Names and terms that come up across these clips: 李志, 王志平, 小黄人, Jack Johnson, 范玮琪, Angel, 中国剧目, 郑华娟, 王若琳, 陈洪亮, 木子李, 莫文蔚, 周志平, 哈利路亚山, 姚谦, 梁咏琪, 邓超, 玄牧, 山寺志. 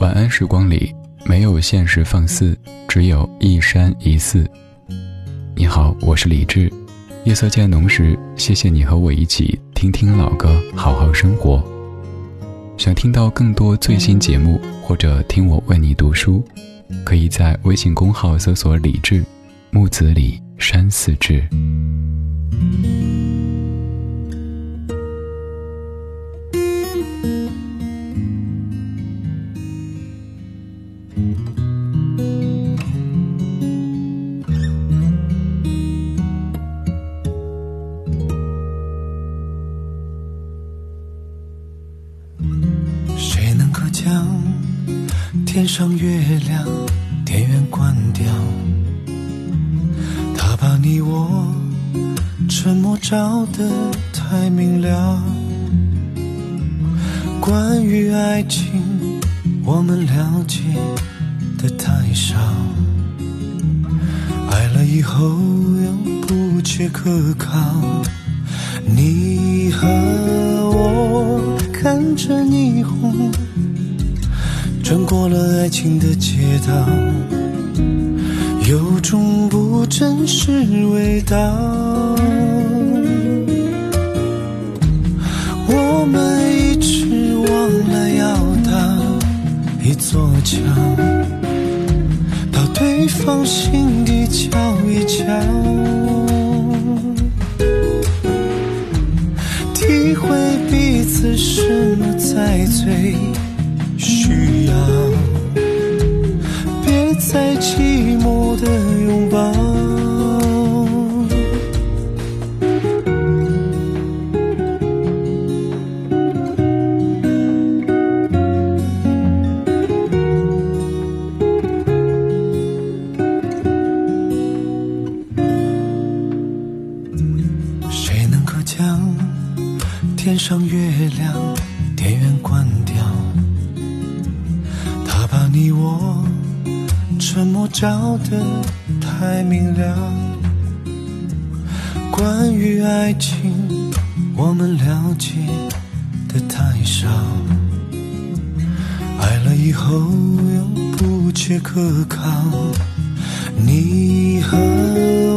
晚安时光里没有现实放肆，只有一山一寺。你好，我是李志。夜色渐浓时，谢谢你和我一起听听老歌，好好生活。想听到更多最新节目，或者听我为你读书，可以在微信公号搜索李志，木子李，山寺志。天上月亮，电源关掉，它把你我沉默照得太明了。关于爱情，我们了解的太少，爱了以后又不切可靠。你和我看着霓虹，穿过了爱情的街道，有种不真实味道。我们一直忘了要搭一座桥，到对方心底瞧一瞧，体会彼此什么才最需要，别再寂寞的拥抱。谁能够将天上月亮电源关掉，你我沉默照得太明了。关于爱情，我们了解的太少，爱了以后又不切可靠。你和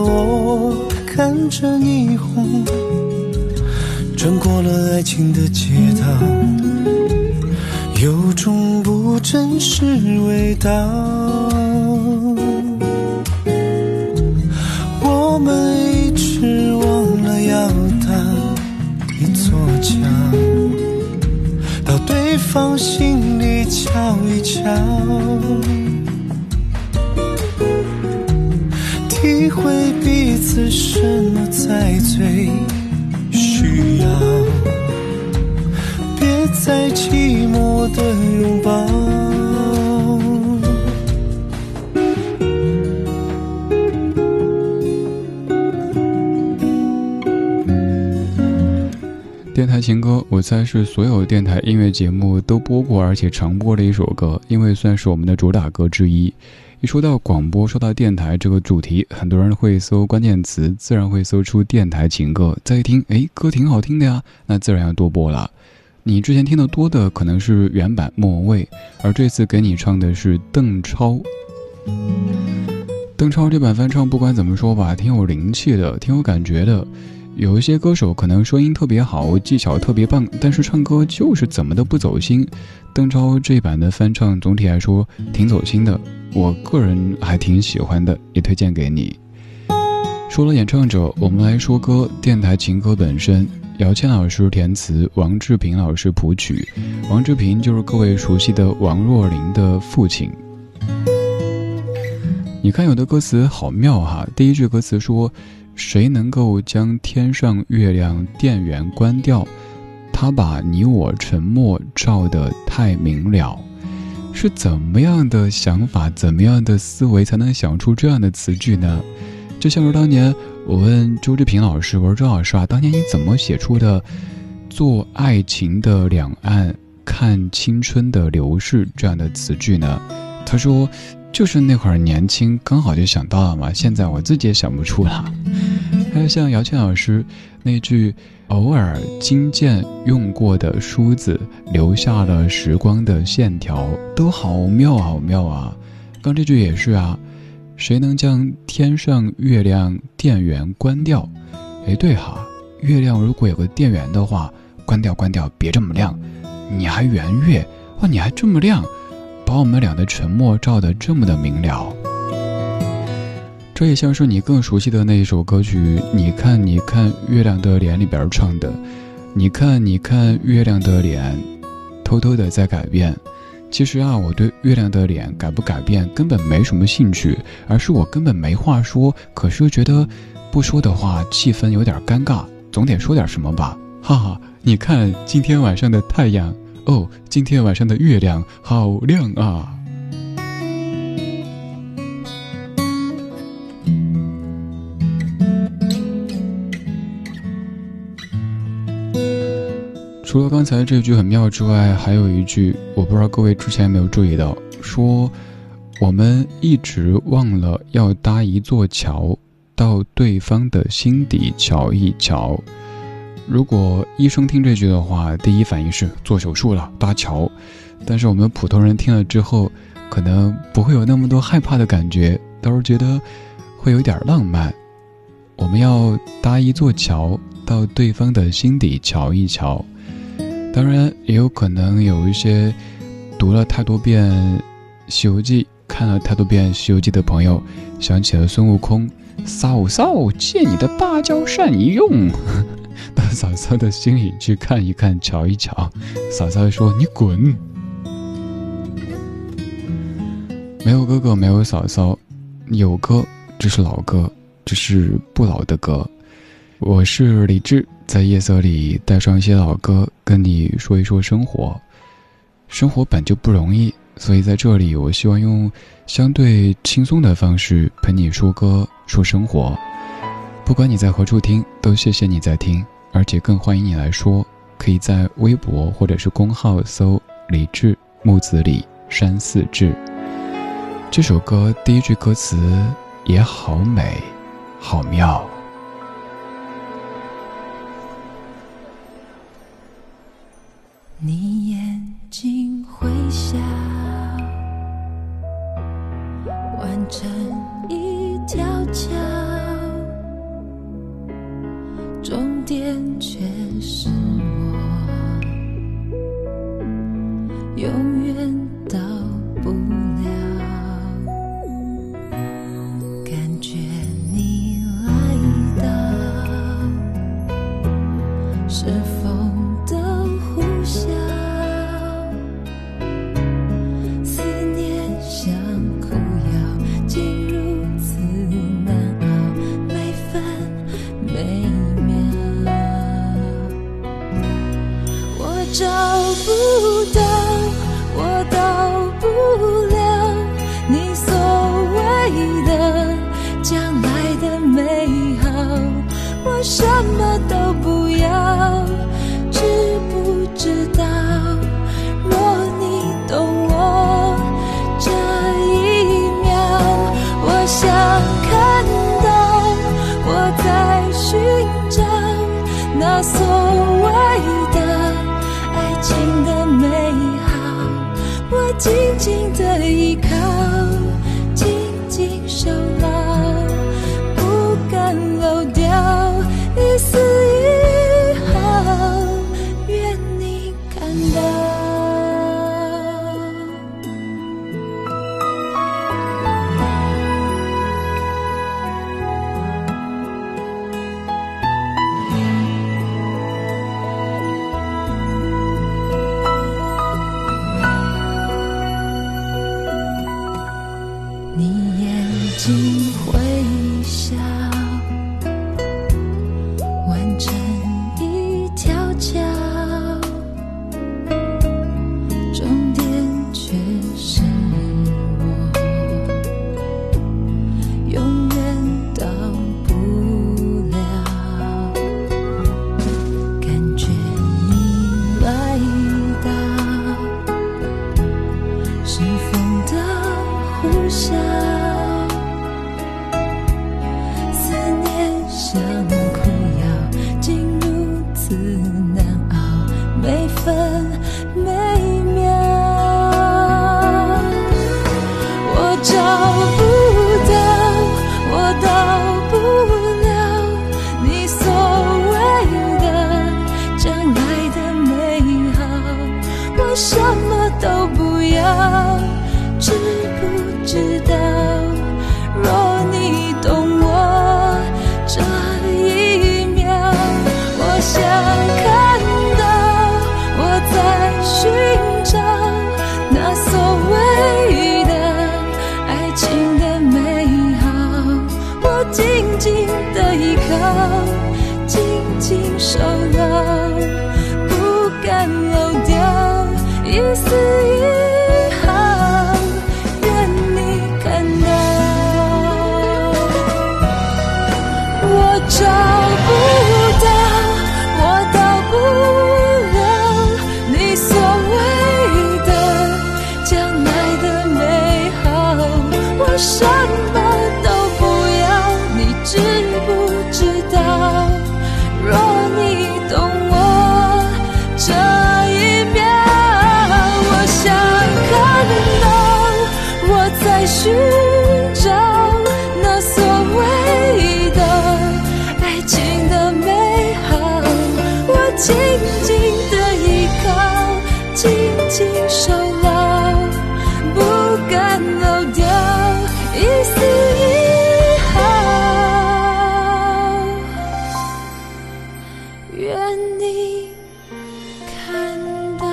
我看着霓虹，穿过了爱情的街道，有种不真实味道。我们一直忘了要搭一座桥，到对方心里瞧一瞧，体会彼此什么才最需要，在寂寞的拥抱。电台情歌，我猜是所有电台音乐节目都播过而且常播的一首歌，因为算是我们的主打歌之一。一说到广播，说到电台这个主题，很多人会搜关键词，自然会搜出电台情歌。再一听，哎，歌挺好听的呀，那自然要多播了。你之前听得多的可能是原版莫文蔚，而这次给你唱的是邓超。邓超这版翻唱不管怎么说吧，挺有灵气的，挺有感觉的。有一些歌手可能声音特别好，技巧特别棒，但是唱歌就是怎么都不走心。邓超这版的翻唱总体来说挺走心的，我个人还挺喜欢的，也推荐给你。说了演唱者，我们来说歌。电台情歌本身，姚谦老师填词，王志平老师谱曲。王志平就是各位熟悉的王若琳的父亲。你看有的歌词好妙哈，第一句歌词说，谁能够将天上月亮电源关掉，他把你我沉默照得太明了。是怎么样的想法，怎么样的思维才能想出这样的词句呢？就像是当年我问周志平老师，我说周老师啊，当年你怎么写出的做爱情的两岸，看青春的流逝这样的词句呢？他说就是那会儿年轻刚好就想到了嘛，现在我自己也想不出了。还有像姚倩老师那句偶尔经见用过的梳子留下了时光的线条，都好妙好妙啊。刚这句也是啊，谁能将天上月亮电源关掉？哎，对哈，月亮如果有个电源的话，关掉关掉，别这么亮。你还圆月，哇，你还这么亮，把我们俩的沉默照得这么的明了。这也像是你更熟悉的那一首歌曲，你看你看月亮的脸里边唱的，你看你看月亮的脸，偷偷的在改变。其实啊，我对月亮的脸改不改变根本没什么兴趣，而是我根本没话说，可是觉得不说的话气氛有点尴尬，总得说点什么吧。哈哈，你看今天晚上的太阳，哦，今天晚上的月亮好亮啊。除了刚才这句很妙之外，还有一句我不知道各位之前没有注意到，说我们一直忘了要搭一座桥，到对方的心底瞧一瞧。如果医生听这句的话，第一反应是做手术了，搭桥。但是我们普通人听了之后，可能不会有那么多害怕的感觉，倒是觉得会有点浪漫。我们要搭一座桥，到对方的心底瞧一瞧。当然也有可能有一些读了太多遍西游记，看了太多遍西游记的朋友想起了孙悟空，嫂嫂借你的芭蕉扇一用，到嫂嫂的心里去看一看瞧一瞧，嫂嫂说你滚。没有哥哥没有嫂嫂，有哥只是老哥，只是不老的哥。我是李志，在夜色里带上一些老歌，跟你说一说生活。生活本就不容易，所以在这里我希望用相对轻松的方式陪你说歌说生活。不管你在何处听，都谢谢你在听，而且更欢迎你来说，可以在微博或者是公号搜李志，木子李，山寺志。这首歌第一句歌词也好美好妙。你眼睛会笑，弯成一条桥，终点却是我，永远到不了。感觉你来到，是否笑，思念像苦药，竟如此难熬，每分每秒。我找不到，我到不了你所谓的将来的美好，我什么都不要，只不知道若你懂我这一秒。我想看到，我在寻找那所谓的爱情的美好，我紧紧的依靠，紧紧守牢，不敢漏掉一丝一毫。思念像都不要，知不知道？若你懂我这一秒，我想看到，我在寻找那所谓的爱情的美好，我紧紧的依靠，紧紧守牢，不敢漏掉一丝一毫。找不到，我到不了你所谓的将来的美好，我什么都不要，你知不知道？若你懂我这一秒，我想看到，我在寻。紧紧的依靠，紧紧守牢，不敢漏掉一丝一毫。愿你看到，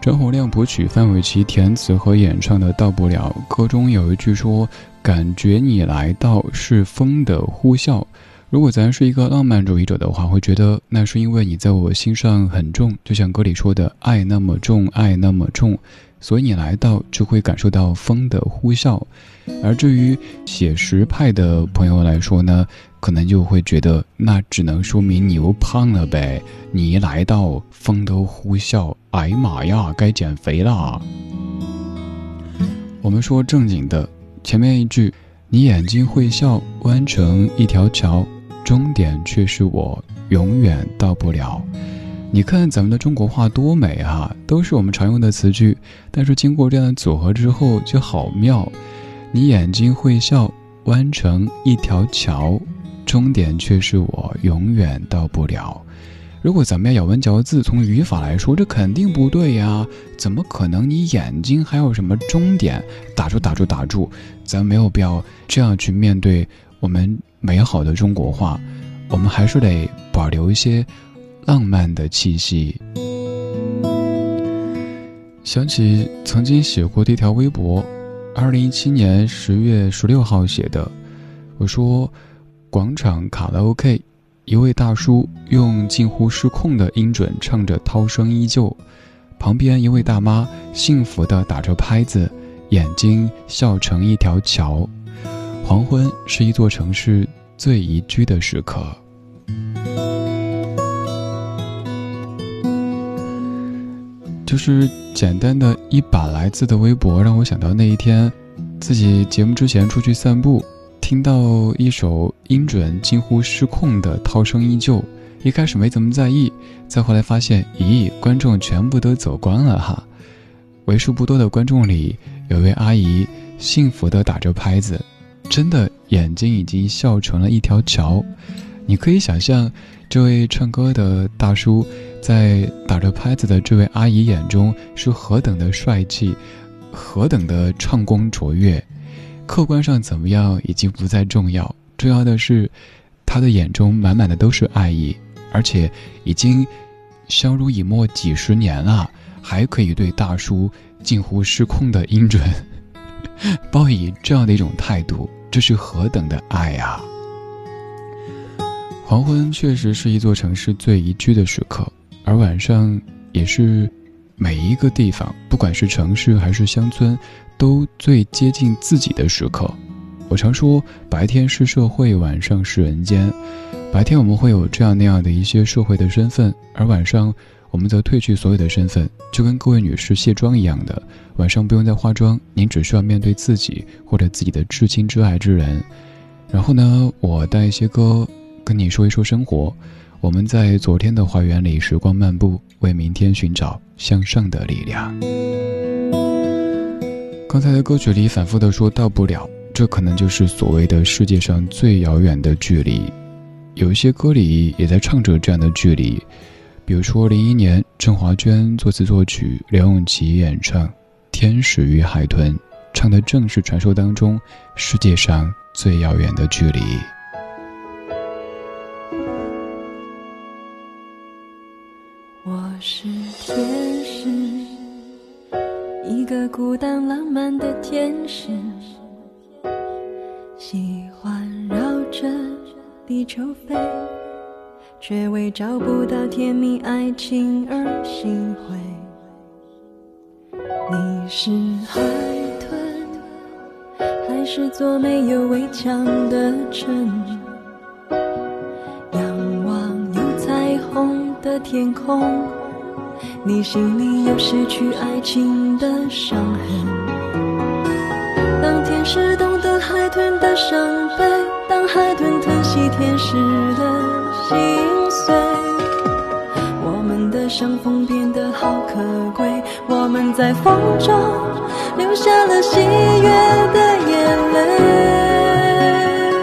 陈洪亮谱曲范玮琪填词和演唱的《到不了》，歌中有一句说，感觉你来到是风的呼啸。如果咱是一个浪漫主义者的话，会觉得那是因为你在我心上很重，就像歌里说的，爱那么重，爱那么重，所以你来到就会感受到风的呼啸。而至于写实派的朋友来说呢，可能就会觉得那只能说明你又胖了呗，你一来到风都呼啸，哎妈呀，该减肥啦。我们说正经的，前面一句，你眼睛会笑，弯成一条桥，终点却是我永远到不了。你看咱们的中国话多美啊，都是我们常用的词句，但是经过这样的组合之后就好妙。你眼睛会笑，弯成一条桥，终点却是我永远到不了。如果咱们要咬文嚼字，从语法来说，这肯定不对呀！怎么可能？你眼睛还有什么终点？打住！咱没有必要这样去面对我们美好的中国话，我们还是得保留一些浪漫的气息。想起曾经写过的一条微博，2017年10月16号写的，我说，广场卡拉 OK。一位大叔用近乎失控的音准唱着《涛声依旧》，旁边一位大妈幸福地打着拍子，眼睛笑成一条桥。黄昏是一座城市最宜居的时刻。就是简单的100来字的微博，让我想到那一天自己节目之前出去散步，听到一首音准近乎失控的《涛声依旧》，一开始没怎么在意，再后来发现，咦，观众全部都走光了哈。为数不多的观众里，有位阿姨幸福地打着拍子，真的眼睛已经笑成了一条桥。你可以想象，这位唱歌的大叔在打着拍子的这位阿姨眼中是何等的帅气，何等的唱功卓越。客观上怎么样已经不再重要，重要的是他的眼中满满的都是爱意，而且已经相濡以沫几十年了，还可以对大叔近乎失控的音准抱以这样的一种态度，这是何等的爱啊。黄昏确实是一座城市最宜居的时刻，而晚上也是每一个地方，不管是城市还是乡村，都最接近自己的时刻。我常说，白天是社会，晚上是人间。白天我们会有这样那样的一些社会的身份，而晚上我们则褪去所有的身份，就跟各位女士卸妆一样的，晚上不用再化妆，您只需要面对自己或者自己的至亲至爱之人。然后呢，我带一些歌跟你说一说生活。我们在昨天的花园里时光漫步，为明天寻找向上的力量。刚才的歌曲里反复地说到不了，这可能就是所谓的世界上最遥远的距离。有一些歌里也在唱着这样的距离，比如说2001年郑华娟作词作曲，梁咏琪演唱《天使与海豚》，唱的正是传说当中世界上最遥远的距离。我是天使，一个孤单浪漫的天使，喜欢绕着地球飞，却为找不到甜蜜爱情而心灰。你是海豚，还是座没有围墙的城？仰望有彩虹的天空，你心里有失去爱情的伤痕。当天使懂得海豚的伤悲，当海豚吞噬天使的心碎，我们的相逢变得好可贵，我们在风中留下了喜悦的眼泪。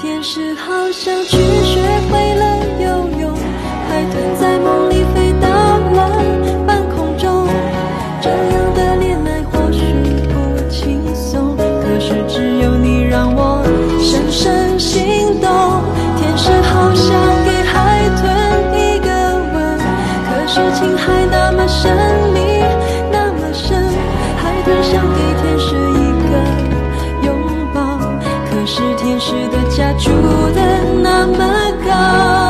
天使好像去学会了游泳，海豚在梦里飞到了半空中，这样的恋爱或许不轻松，可是只有你让我深深心动。是好想给海豚一个吻，可是情海那么深，你那么深，海豚想给天使一个拥抱，可是天使的家住得那么高。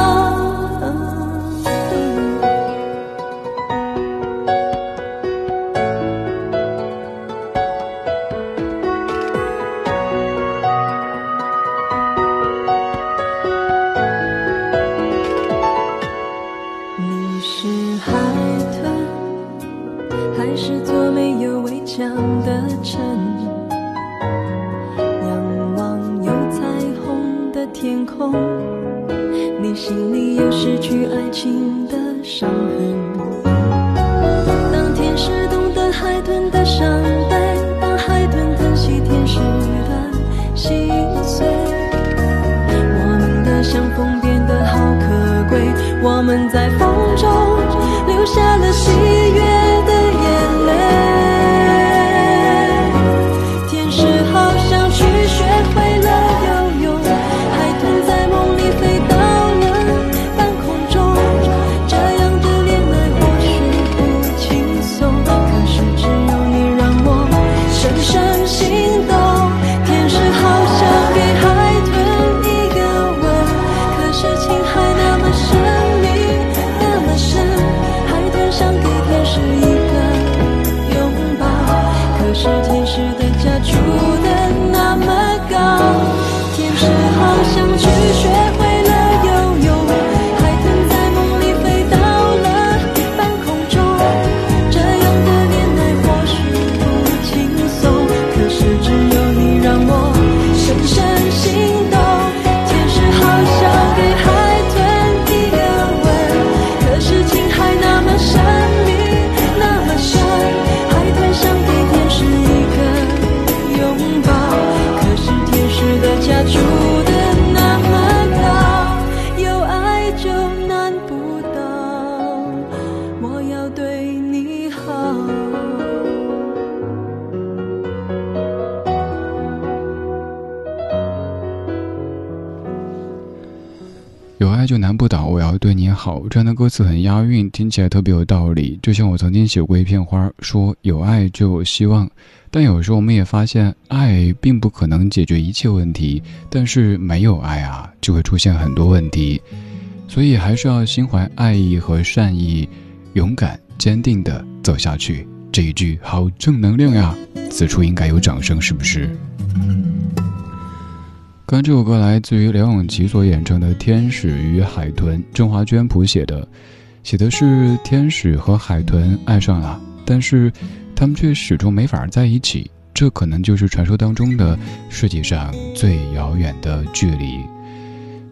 就难不倒我要对你好，这样的歌词很押韵，听起来特别有道理。就像我曾经写过一片花，说有爱就有希望，但有时候我们也发现爱并不可能解决一切问题，但是没有爱啊，就会出现很多问题。所以还是要心怀爱意和善意，勇敢坚定地走下去。这一句好正能量呀，此处应该有掌声是不是？刚这首歌来自于梁咏琪所演唱的《天使与海豚》，郑华娟谱写的，写的是天使和海豚爱上了，但是他们却始终没法在一起，这可能就是传说当中的世界上最遥远的距离。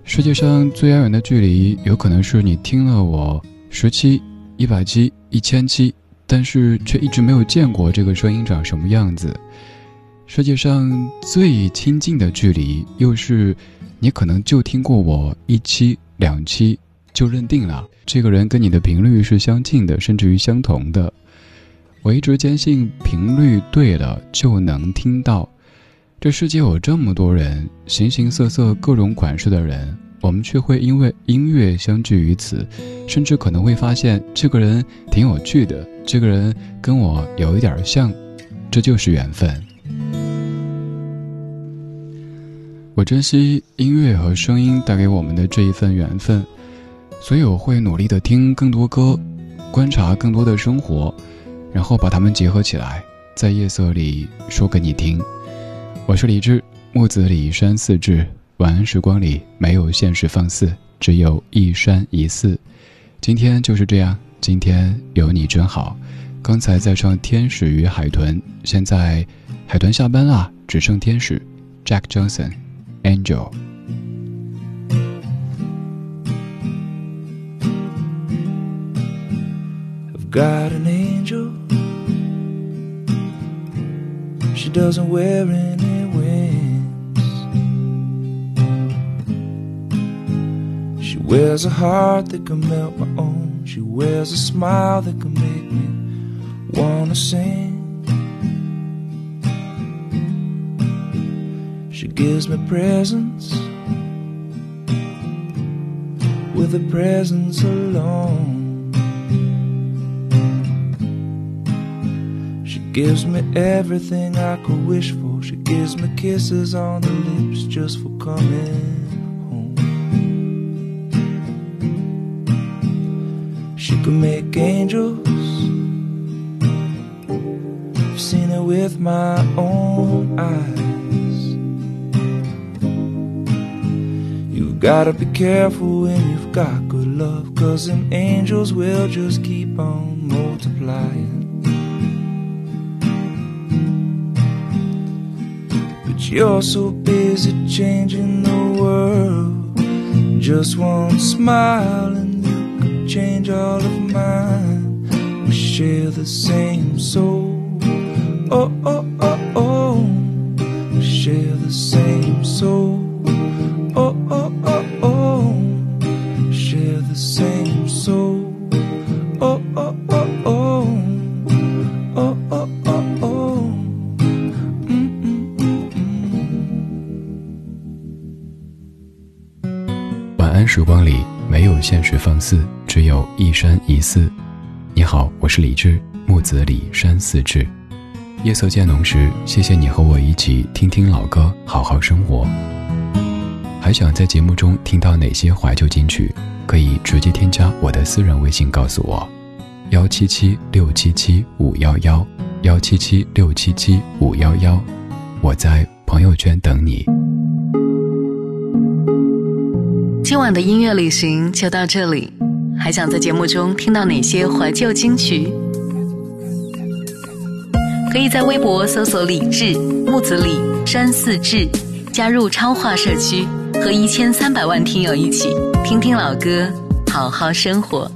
世界上最遥远的距离，有可能是你听了我10期、100期、1000期，但是却一直没有见过这个声音长什么样子。世界上最亲近的距离，又是你可能就听过我一期两期就认定了这个人跟你的频率是相近的，甚至于相同的。我一直坚信频率对了就能听到。这世界有这么多人，形形色色各种款式的人，我们却会因为音乐相聚于此，甚至可能会发现这个人挺有趣的，这个人跟我有一点像，这就是缘分。我珍惜音乐和声音带给我们的这一份缘分，所以我会努力的听更多歌，观察更多的生活，然后把它们结合起来，在夜色里说给你听。我是李志，木子李山四志。晚安时光里没有现实放肆，只有一山一寺。今天就是这样，今天有你真好。刚才在唱《天使与海豚》，现在海豚下班啦，只剩天使。Jack Johnson, Angel。I've got an angel. She doesn't wear any wings. She wears a heart that can melt my own. She wears a smile that can make me wanna sing. She gives me presents with a presence alone. She gives me everything I could wish for. She gives me kisses on the lips just for coming home. She can make angels. I've seen it with my own eyes. You've gotta be careful when you've got good love, 'cause them angels will just keep on multiplying. You're so busy changing the world. Just one smile and you could change all of mine. We share the same soul. Oh, oh, oh, oh. We share the same soul. Oh, oh, oh, oh. We share the same soul. Oh, oh, oh, oh. Oh, oh, oh, oh.晚安时光里没有现实放肆，只有一山一寺。你好，我是李志，木子李山四志。夜色渐浓时，谢谢你和我一起听听老歌，好好生活。还想在节目中听到哪些怀旧金曲，可以直接添加我的私人微信告诉我，177677511，177677511，我在朋友圈等你。今晚的音乐旅行就到这里，还想在节目中听到哪些怀旧金曲？可以在微博搜索李志、木子李、山寺志，加入超话社区，和1300万听友一起听听老歌，好好生活。